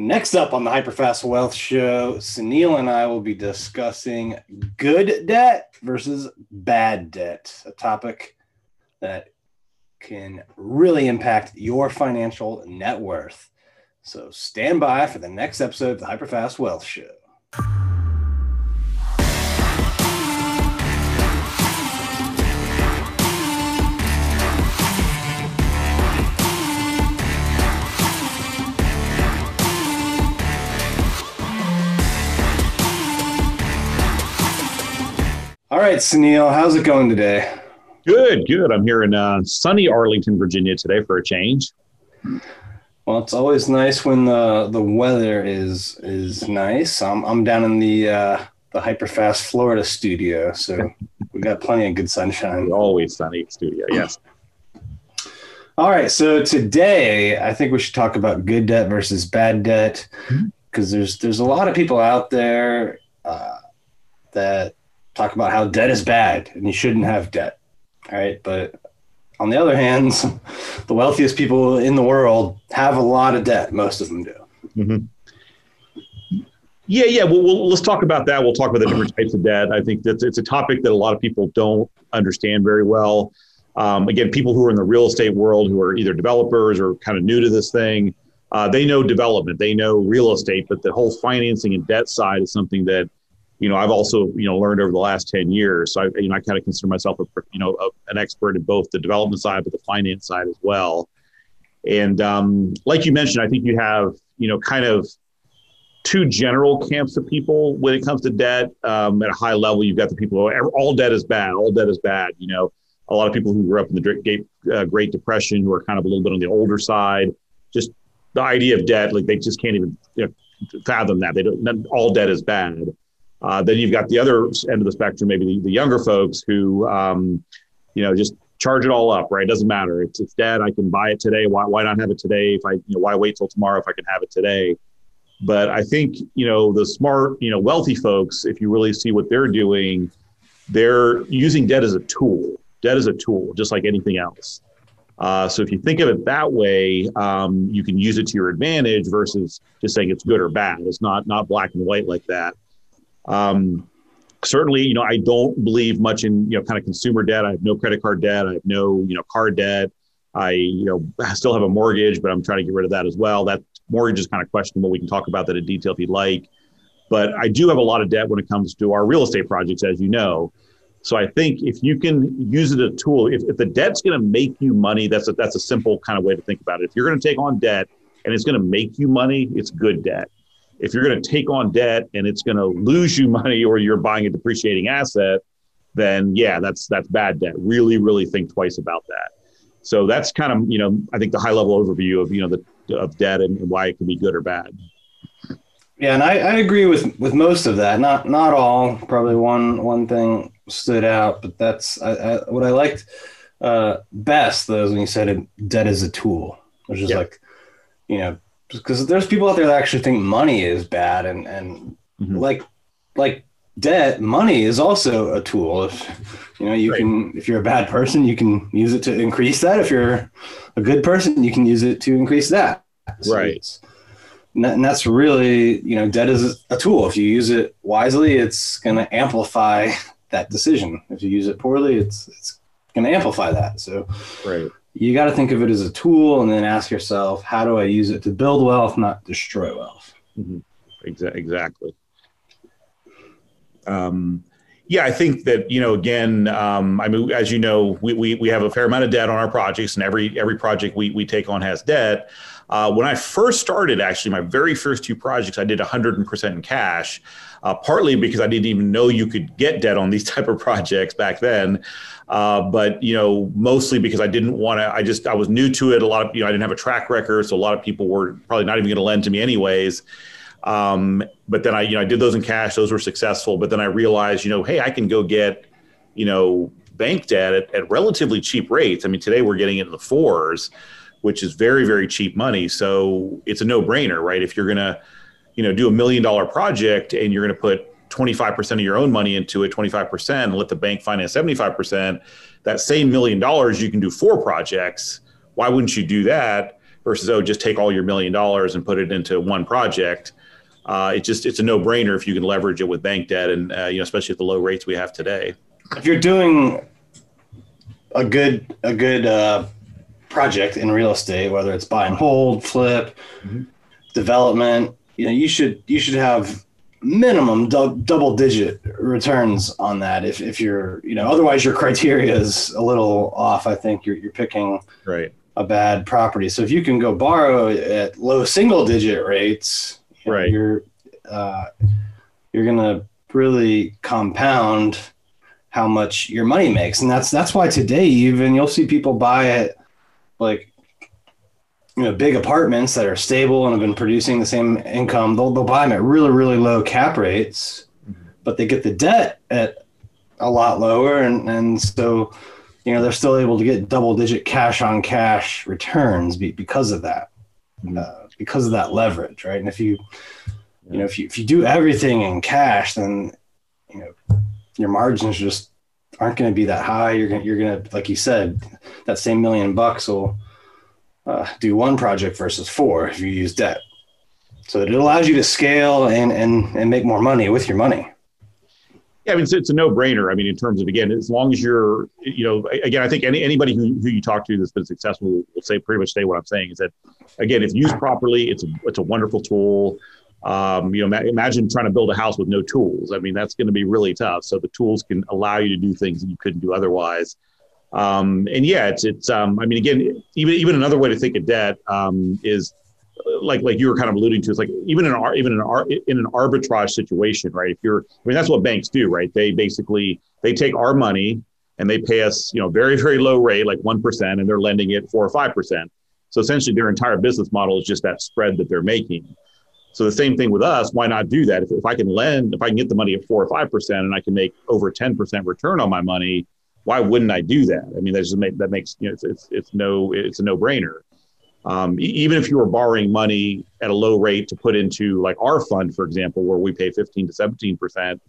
Next up on the Hyperfast Wealth Show, Sunil and I will be discussing good debt versus bad debt, a topic that can really impact your financial net worth. So stand by for the next episode of the Hyperfast Wealth Show. All right, Sunil, how's it going today? Good. I'm here in sunny Arlington, Virginia today for a change. Well, it's always nice when the weather is nice. I'm down in the Hyperfast Florida studio, so we got plenty of good sunshine. Always sunny studio, yes. All right, so today I think we should talk about good debt versus bad debt, because there's a lot of people out there that talk about how debt is bad and you shouldn't have debt. All right. But on the other hand, the wealthiest people in the world have a lot of debt. Most of them do. Mm-hmm. Yeah. Well, let's talk about that. We'll talk about the different types of debt. I think that it's a topic that a lot of people don't understand very well. Again, people who are in the real estate world, who are either developers or kind of new to this thing, they know development, they know real estate, but the whole financing and debt side is something that, I've also, learned over the last 10 years. So I kind of consider myself an expert in both the development side, but the finance side as well. And like you mentioned, I think you have, kind of two general camps of people when it comes to debt. At a high level, you've got the people who are, all debt is bad. A lot of people who grew up in the Great Depression, who are kind of a little bit on the older side, just the idea of debt, like they just can't even fathom that. All debt is bad. Then you've got the other end of the spectrum, maybe the younger folks who, just charge it all up, right? It doesn't matter. It's dead. I can buy it today. Why not have it today? If I, why wait till tomorrow if I can have it today? But I think, the smart, wealthy folks, if you really see what they're doing, they're using debt as a tool. Debt is a tool, just like anything else. So if you think of it that way, you can use it to your advantage versus just saying it's good or bad. It's not black and white like that. Certainly, I don't believe much in, kind of consumer debt. I have no credit card debt. I have no, car debt. I, I still have a mortgage, but I'm trying to get rid of that as well. That mortgage is kind of questionable. We can talk about that in detail if you'd like, but I do have a lot of debt when it comes to our real estate projects, as you know. So I think if you can use it as a tool, if the debt's going to make you money, that's a simple kind of way to think about it. If you're going to take on debt and it's going to make you money, it's good debt. If you're going to take on debt and it's going to lose you money, or you're buying a depreciating asset, then yeah, that's bad debt. Really, really think twice about that. So that's kind of, I think the high level overview of, of debt and why it can be good or bad. Yeah. And I agree with most of that. Not all, probably one thing stood out, but that's what I liked best though, is when you said debt is a tool, which is like, because there's people out there that actually think money is bad, and like debt, money is also a tool. If can, if you're a bad person, you can use it to increase that. If you're a good person, you can use it to increase that. So and that's really, debt is a tool. If you use it wisely, it's going to amplify that decision. If you use it poorly, it's going to amplify that. So you got to think of it as a tool, and then ask yourself, how do I use it to build wealth, not destroy wealth? Mm-hmm. Exactly. Yeah, I think that, again, I mean, as you know, we have a fair amount of debt on our projects, and every project we take on has debt. When I first started, actually, my very first two projects, I did 100% in cash, partly because I didn't even know you could get debt on these type of projects back then. But, mostly because I didn't want to, I was new to it. A lot of, I didn't have a track record. So a lot of people were probably not even going to lend to me anyways. But then I, I did those in cash. Those were successful. But then I realized, hey, I can go get, bank debt at relatively cheap rates. I mean, today we're getting it in the 4s, which is very, very cheap money. So it's a no-brainer, right? If you're going to, do $1 million project and you're going to put 25% of your own money into it, 25%, and let the bank finance 75%, that same $1 million, you can do 4 projects. Why wouldn't you do that? versus, oh, just take all your $1 million and put it into one project. It's a no-brainer if you can leverage it with bank debt and, especially at the low rates we have today. If you're doing a good project in real estate, whether it's buy and hold, flip, mm-hmm. development, you should have minimum double digit returns on that. If you're, otherwise your criteria is a little off. I think you're picking right a bad property. So if you can go borrow at low single digit rates, right, you're gonna really compound how much your money makes. And that's why today, even you'll see people buy it, like, big apartments that are stable and have been producing the same income. They'll buy them at really, really low cap rates, but they get the debt at a lot lower. And so, they're still able to get double digit cash on cash returns because of that, because of that leverage. Right. And if you do everything in cash, then, your margins just aren't going to be that high. You're going to, like you said, that same $1 million will do one project versus four if you use debt. So it allows you to scale and make more money with your money. Yeah, I mean, it's a no-brainer. I mean, in terms of, again, as long as you're, I think anybody who you talk to that's been successful will say pretty much what I'm saying is that, again, if used properly, it's a wonderful tool. Imagine trying to build a house with no tools. I mean, that's going to be really tough. So the tools can allow you to do things that you couldn't do otherwise. Even another way to think of debt, is like you were kind of alluding to, it's like even in an arbitrage situation, right? That's what banks do, right? They take our money and they pay us, very, very low rate, like 1%, and they're lending it 4 or 5%. So essentially their entire business model is just that spread that they're making. So the same thing with us. Why not do that? If I can get the money at 4 or 5%, and I can make over 10% return on my money, why wouldn't I do that? I mean, that makes it's a no-brainer. Even if you were borrowing money at a low rate to put into like our fund, for example, where we pay 15% to 17%,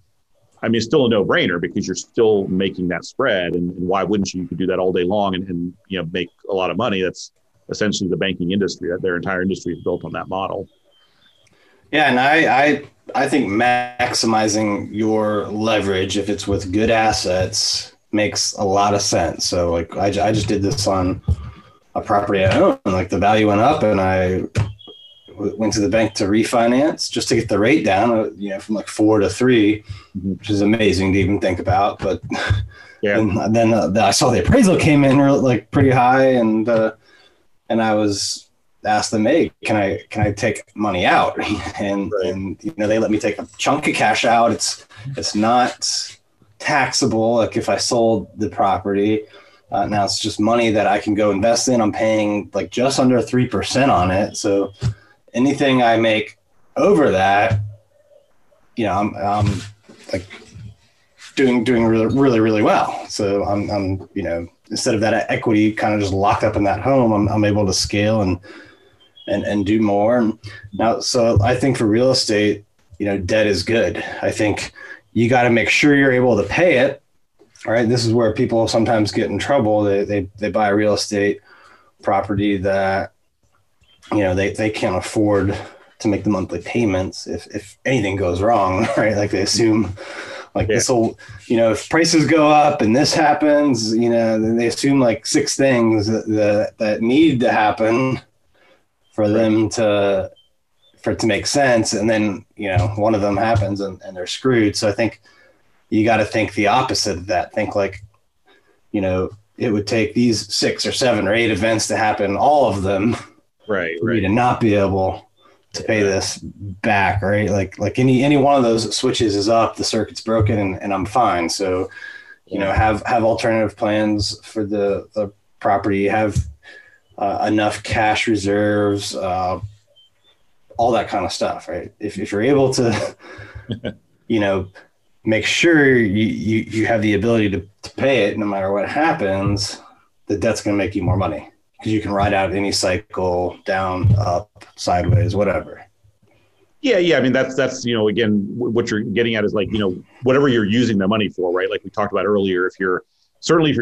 I mean, it's still a no-brainer because you're still making that spread. And why wouldn't you? You could do that all day long and make a lot of money. That's essentially the banking industry. Their entire industry is built on that model. Yeah, and I think maximizing your leverage, if it's with good assets, makes a lot of sense. So like I just did this on a property I own. Like the value went up, and I went to the bank to refinance just to get the rate down, from like 4 to 3, which is amazing to even think about. But yeah, and then I saw the appraisal came in like pretty high, and I was asked them, hey, can I take money out? And they let me take a chunk of cash out. It's not taxable. Like if I sold the property, now it's just money that I can go invest in. I'm paying like just under 3% on it. So anything I make over that, I'm like doing really, really, really well. So I'm instead of that equity kind of just locked up in that home, I'm able to scale and do more. And now, so I think for real estate, debt is good. I think you got to make sure you're able to pay it. All right. This is where people sometimes get in trouble. They buy a real estate property that, they can't afford to make the monthly payments if anything goes wrong, right? Like they assume like this will, if prices go up and this happens, then they assume like 6 things that need to happen for them to make sense. And then, one of them happens and they're screwed. So I think you got to think the opposite of that. Think like, it would take these 6 or 7 or 8 events to happen, all of them, for me to not be able to pay this back. Right. Like any one of those switches is up, the circuit's broken and I'm fine. So, have alternative plans for the property, have enough cash reserves, all that kind of stuff, right? If you're able to, make sure you have the ability to pay it no matter what happens, the debt's going to make you more money because you can ride out any cycle, down, up, sideways, whatever. Yeah. I mean, that's, again, what you're getting at is like, whatever you're using the money for, right? Like we talked about earlier, if you're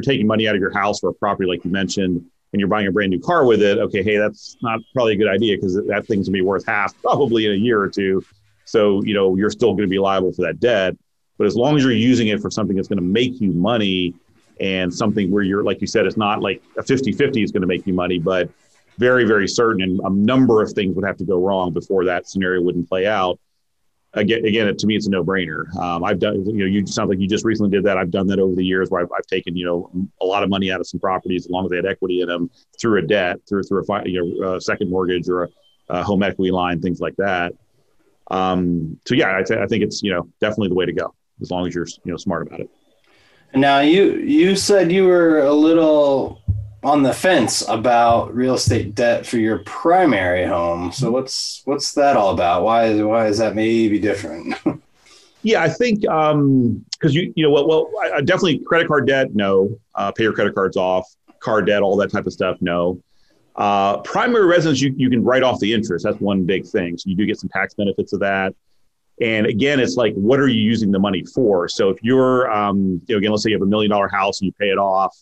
taking money out of your house for a property, like you mentioned, and you're buying a brand new car with it, okay, hey, that's not probably a good idea because that thing's gonna be worth half probably in a year or two. So, you know, you're still gonna be liable for that debt. But as long as you're using it for something that's gonna make you money and something where you're, like you said, it's not like a 50-50 is gonna make you money, but very, very certain, and a number of things would have to go wrong before that scenario wouldn't play out. Again, to me, it's a no-brainer. I've done, you know, you sound like you just recently did that. I've done that over the years where I've taken, you know, a lot of money out of some properties as long as they had equity in them through a debt, through a second mortgage or a home equity line, things like that. So yeah, I think it's, you know, definitely the way to go as long as you're, you know, smart about it. Now you said you were a little on the fence about real estate debt for your primary home. So what's that all about? Why is that maybe different? Yeah, I think because I definitely credit card debt, no. Pay your credit cards off. Car debt, all that type of stuff, no. Primary residence, you can write off the interest. That's one big thing. So you do get some tax benefits of that. And again, it's like, what are you using the money for? So if you're, again, let's say you have $1 million house and you pay it off.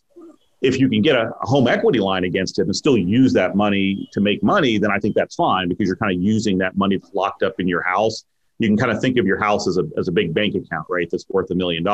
If you can get a home equity line against it and still use that money to make money, then I think that's fine because you're kind of using that money that's locked up in your house. You can kind of think of your house as a big bank account, right? That's worth $1 million.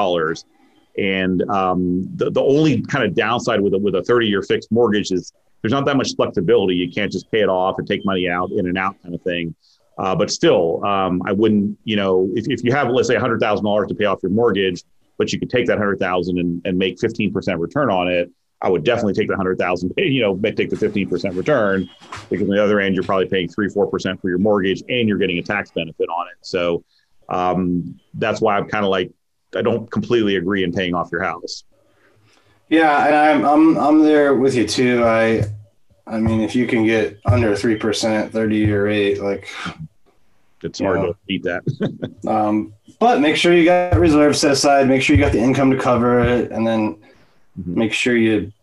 And the only kind of downside with a 30-year fixed mortgage is there's not that much flexibility. You can't just pay it off and take money out, in and out kind of thing. But still, I wouldn't, you know, if you have, let's say, $100,000 to pay off your mortgage, but you could take that $100,000 and make 15% return on it, I would definitely take the $100,000, take the 15% return, because on the other end, you're probably paying 3-4% for your mortgage and you're getting a tax benefit on it. So that's why I'm kind of like, I don't completely agree in paying off your house. Yeah. And I'm there with you too. I mean, if you can get under 3%, 30-year rate, like it's hard to beat that. But make sure you got reserves set aside, make sure you got the income to cover it. And then, mm-hmm. Make sure you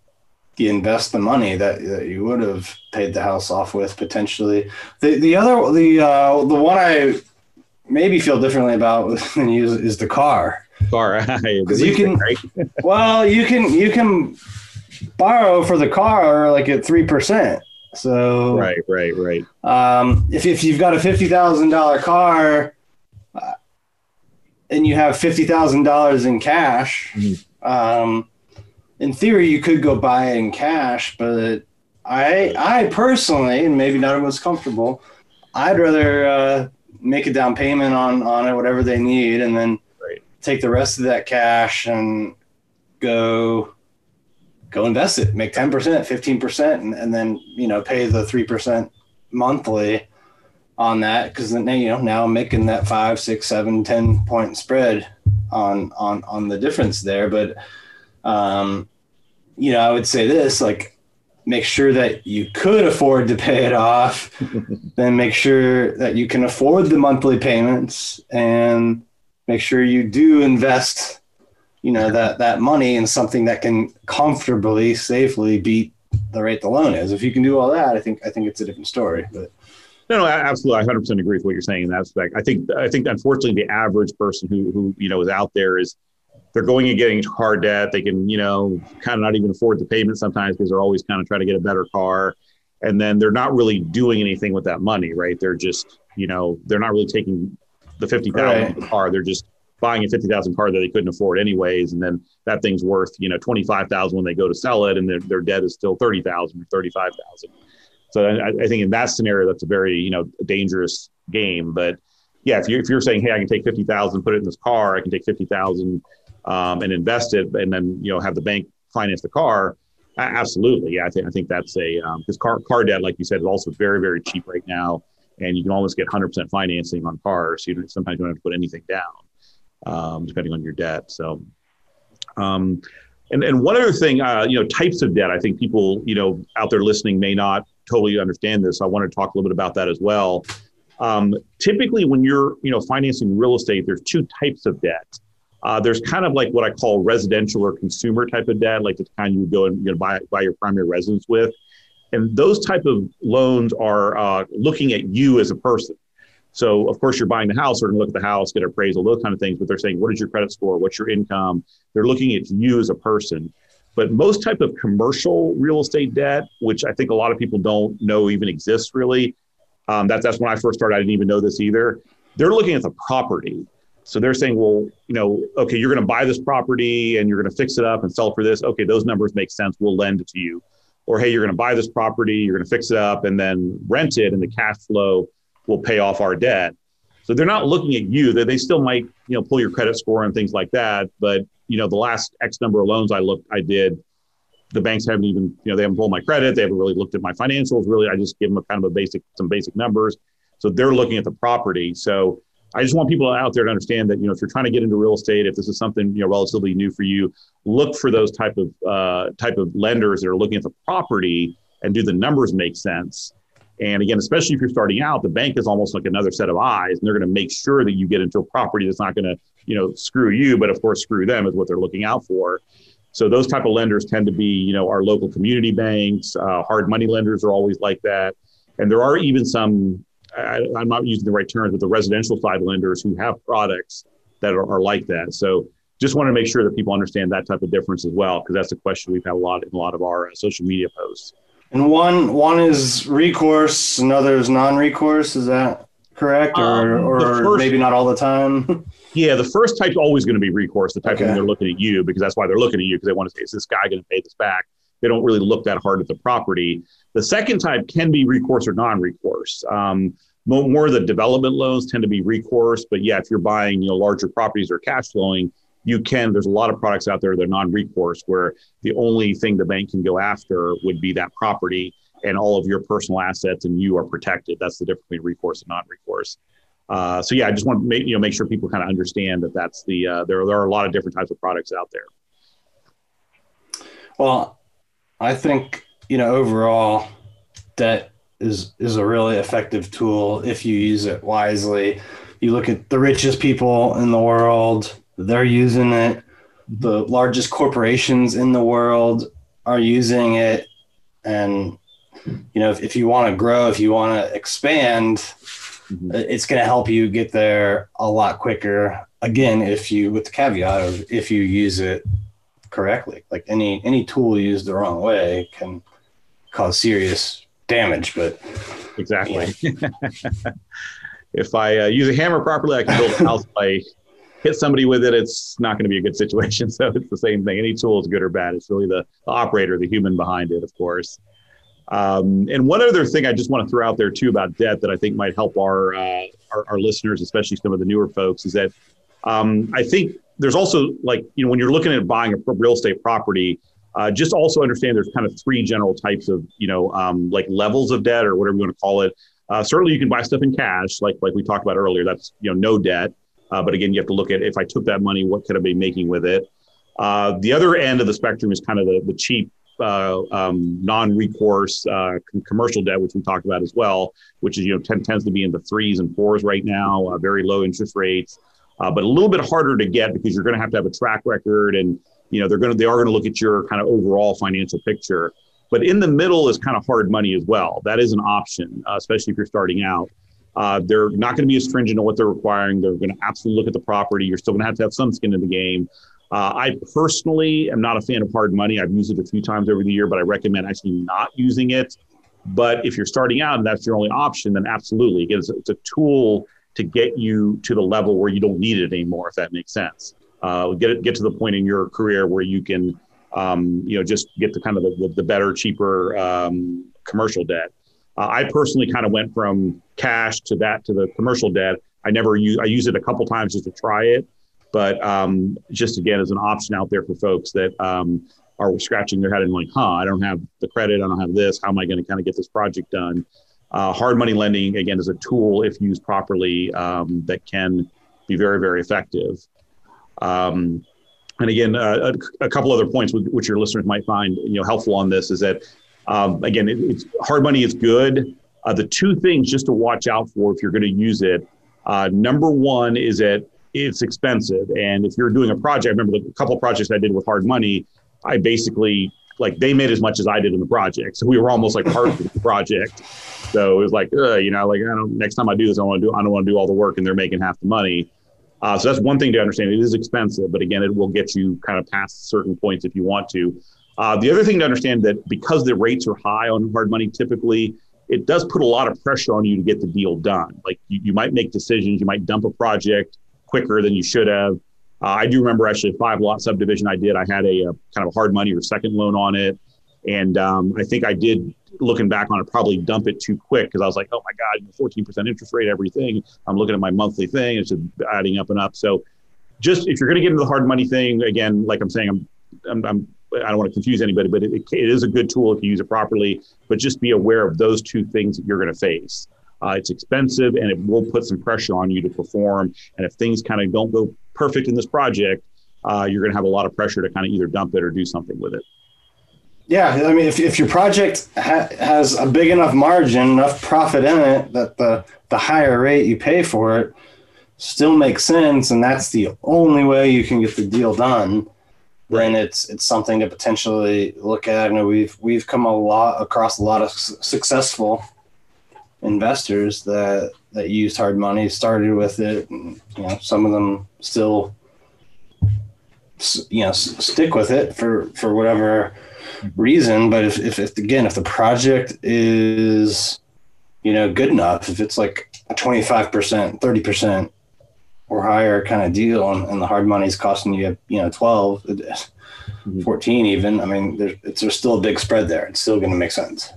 invest the money that you would have paid the house off with potentially. The one I maybe feel differently about than you is the car. Car, because you can. Right? Well, you can borrow for the car like at 3%. So right. If you've got a $50,000 car and you have $50,000 in cash, mm-hmm. In theory, you could go buy it in cash, but I personally, and maybe not everyone's comfortable, I'd rather make a down payment on it, whatever they need, and then take the rest of that cash and go invest it, make 10%, 15%, and then, pay the 3% monthly on that. Cause then, now I'm making that 5, 6, 7, 10 point spread on the difference there. But, I would say this, like, make sure that you could afford to pay it off, then make sure that you can afford the monthly payments, and make sure you do invest, that money in something that can comfortably, safely beat the rate the loan is. If you can do all that, I think it's a different story, but. No, absolutely. I 100% agree with what you're saying in that aspect. I think unfortunately the average person who is out there is, they're going and getting car debt. They can, kind of not even afford the payment sometimes because they're always kind of trying to get a better car. And then they're not really doing anything with that money, right? They're just, they're not really taking the $50,000 car. They're just buying a $50,000 car that they couldn't afford anyways. And then that thing's worth, $25,000 when they go to sell it, and their debt is still $30,000 or $35,000. So I think in that scenario, that's a very, dangerous game. But yeah, if you're saying, hey, I can take $50,000, put it in this car, I can take $50,000, and invest it, and then have the bank finance the car. Absolutely, yeah. I think that's a because car debt, like you said, is also very, very cheap right now, and you can almost get 100% financing on cars. So sometimes you don't have to put anything down, depending on your debt. So, and one other thing, types of debt. I think people out there listening may not totally understand this. So I want to talk a little bit about that as well. Typically, when you're financing real estate, there's two types of debt. There's kind of like what I call residential or consumer type of debt, like the kind you go and buy your primary residence with. And those type of loans are looking at you as a person. So, of course, you're buying the house, they're going to look at the house, get appraisal, those kind of things. But they're saying, what is your credit score? What's your income? They're looking at you as a person. But most type of commercial real estate debt, which I think a lot of people don't know even exists really, that's when I first started, I didn't even know this either. They're looking at the property. So they're saying, well, you know, okay, you're going to buy this property and you're going to fix it up and sell for this. Okay, those numbers make sense. We'll lend it to you. Or, hey, you're going to buy this property, you're going to fix it up and then rent it and the cash flow will pay off our debt. So they're not looking at you. They still might, you know, pull your credit score and things like that. But, you know, the last X number of loans I did, the banks haven't even, you know, they haven't pulled my credit. They haven't really looked at my financials. Really, I just give them some basic numbers. So they're looking at the property. So I just want people out there to understand that, you know, if you're trying to get into real estate, if this is something, you know, relatively new for you, look for those type of lenders that are looking at the property and do the numbers make sense. And again, especially if you're starting out, the bank is almost like another set of eyes, and they're going to make sure that you get into a property that's not going to, you know, screw you, but of course, screw them is what they're looking out for. So those type of lenders tend to be, you know, our local community banks, hard money lenders are always like that. And there are even some, I'm not using the right terms, but the residential side lenders who have products that are like that. So just want to make sure that people understand that type of difference as well, because that's a question we've had a lot of our social media posts. And one is recourse, another is non-recourse. Is that correct? Or maybe not all the time? Yeah, the first type's always going to be recourse, the type of when they're looking at you, because that's why they're looking at you, because they want to say, is this guy going to pay this back? They don't really look that hard at the property. The second type can be recourse or non-recourse. More of the development loans tend to be recourse, but yeah, if you're buying, you know, larger properties or cash flowing, there's a lot of products out there that are non-recourse where the only thing the bank can go after would be that property and all of your personal assets, and you are protected. That's the difference between recourse and non-recourse. So yeah, I just want to make sure people kind of understand that that's the, there are a lot of different types of products out there. Well, I think, you know, overall debt is a really effective tool if you use it wisely. You look at the richest people in the world, they're using it. The largest corporations in the world are using it. And, you know, if you want to grow, if you want to expand, it's going to help you get there a lot quicker. Again, with the caveat of if you use it correctly, like any tool used the wrong way can cause serious damage, but. Exactly. You know. If I use a hammer properly, I can build a house by hit somebody with it, it's not going to be a good situation. So it's the same thing. Any tool is good or bad. It's really the operator, the human behind it, of course. And one other thing I just want to throw out there too about debt that I think might help our listeners, especially some of the newer folks, is that I think there's also, like, you know, when you're looking at buying a real estate property, just also understand there's kind of three general types of, you know, like levels of debt or whatever you want to call it. Certainly you can buy stuff in cash, like we talked about earlier, that's, you know, no debt. But again, you have to look at, if I took that money, what could I be making with it? The other end of the spectrum is kind of the cheap non-recourse commercial debt, which we talked about as well, which is, you know, tends to be in the 3s and 4s right now, very low interest rates, but a little bit harder to get because you're going to have a track record, and, you know, they are going to look at your kind of overall financial picture. But in the middle is kind of hard money as well. That is an option, especially if you're starting out. They're not going to be as stringent on what they're requiring. They're going to absolutely look at the property. You're still going to have some skin in the game. I personally am not a fan of hard money. I've used it a few times over the year, but I recommend actually not using it. But if you're starting out and that's your only option, then absolutely. It's a tool to get you to the level where you don't need it anymore, if that makes sense. Get to the point in your career where you can, you know, just get the kind of the better, cheaper commercial debt. I personally kind of went from cash to the commercial debt. I used it a couple times just to try it, but just again, as an option out there for folks that are scratching their head and like, I don't have the credit, I don't have this, how am I going to kind of get this project done? Hard money lending, again, is a tool, if used properly, that can be very, very effective. And again, a couple other points which your listeners might find, you know, helpful on this is that, again, it's hard money is good. The two things just to watch out for if you're going to use it. Number one is that it's expensive. And if you're doing a project, I remember a couple of projects I did with hard money, I basically, like, they made as much as I did in the project. So we were almost like part of the project. So it was like, you know, like, next time I do this, I don't want to do all the work and they're making half the money. So that's one thing to understand. It is expensive, but again, it will get you kind of past certain points if you want to. The other thing to understand that because the rates are high on hard money, typically, it does put a lot of pressure on you to get the deal done. Like you might make decisions, you might dump a project quicker than you should have. I do remember actually a 5-lot subdivision I did. I had a kind of a hard money or second loan on it. And I think I did, looking back on it, probably dump it too quick because I was like, oh my God, 14% interest rate, everything. I'm looking at my monthly thing. It's just adding up and up. So just if you're going to get into the hard money thing, again, like I'm saying, I don't want to confuse anybody, but it is a good tool if you use it properly. But just be aware of those two things that you're going to face. It's expensive and it will put some pressure on you to perform. And if things kind of don't go perfect in this project, you're going to have a lot of pressure to kind of either dump it or do something with it. Yeah, I mean, if your project has a big enough margin, enough profit in it, that the higher rate you pay for it still makes sense, and that's the only way you can get the deal done, then it's something to potentially look at. I know we've come across a lot of successful investors that used hard money, started with it, and some of them still stick with it for whatever reason. But if the project is good enough, if it's like a 25%, 30% or higher kind of deal, and the hard money is costing you 12, 14 even, I mean there's still a big spread there. It's still going to make sense.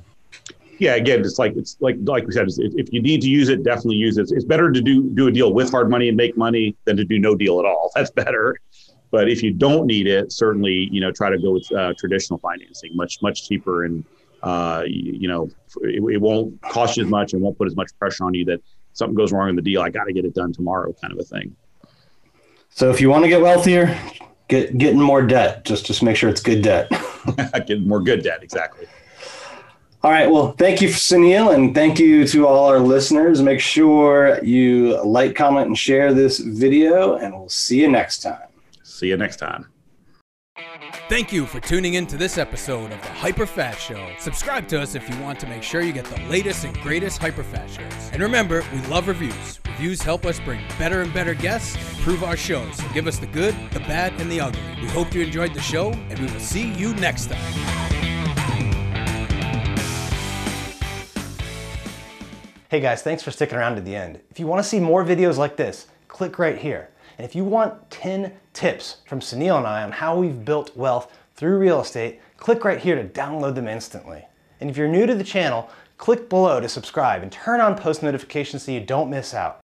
Yeah, again, it's like we said, if you need to use it, definitely use it. It's better to do a deal with hard money and make money than to do no deal at all. That's better. But if you don't need it, certainly, try to go with traditional financing, much, much cheaper. And, it won't cost you as much and won't put as much pressure on you that something goes wrong in the deal. I got to get it done tomorrow kind of a thing. So if you want to get wealthier, get in more debt. Just make sure it's good debt. Get more good debt. Exactly. All right. Well, thank you, Sunil, and thank you to all our listeners. Make sure you like, comment, and share this video, and we'll see you next time. See you next time. Thank you for tuning in to this episode of the Hyperfast Show. Subscribe to us if you want to make sure you get the latest and greatest Hyperfast shows. And remember, we love reviews. Reviews help us bring better and better guests and improve our shows. So give us the good, the bad, and the ugly. We hope you enjoyed the show, and we will see you next time. Hey guys, thanks for sticking around to the end. If you want to see more videos like this, click right here. And if you want 10 tips from Sunil and I on how we've built wealth through real estate, click right here to download them instantly. And if you're new to the channel, click below to subscribe and turn on post notifications so you don't miss out.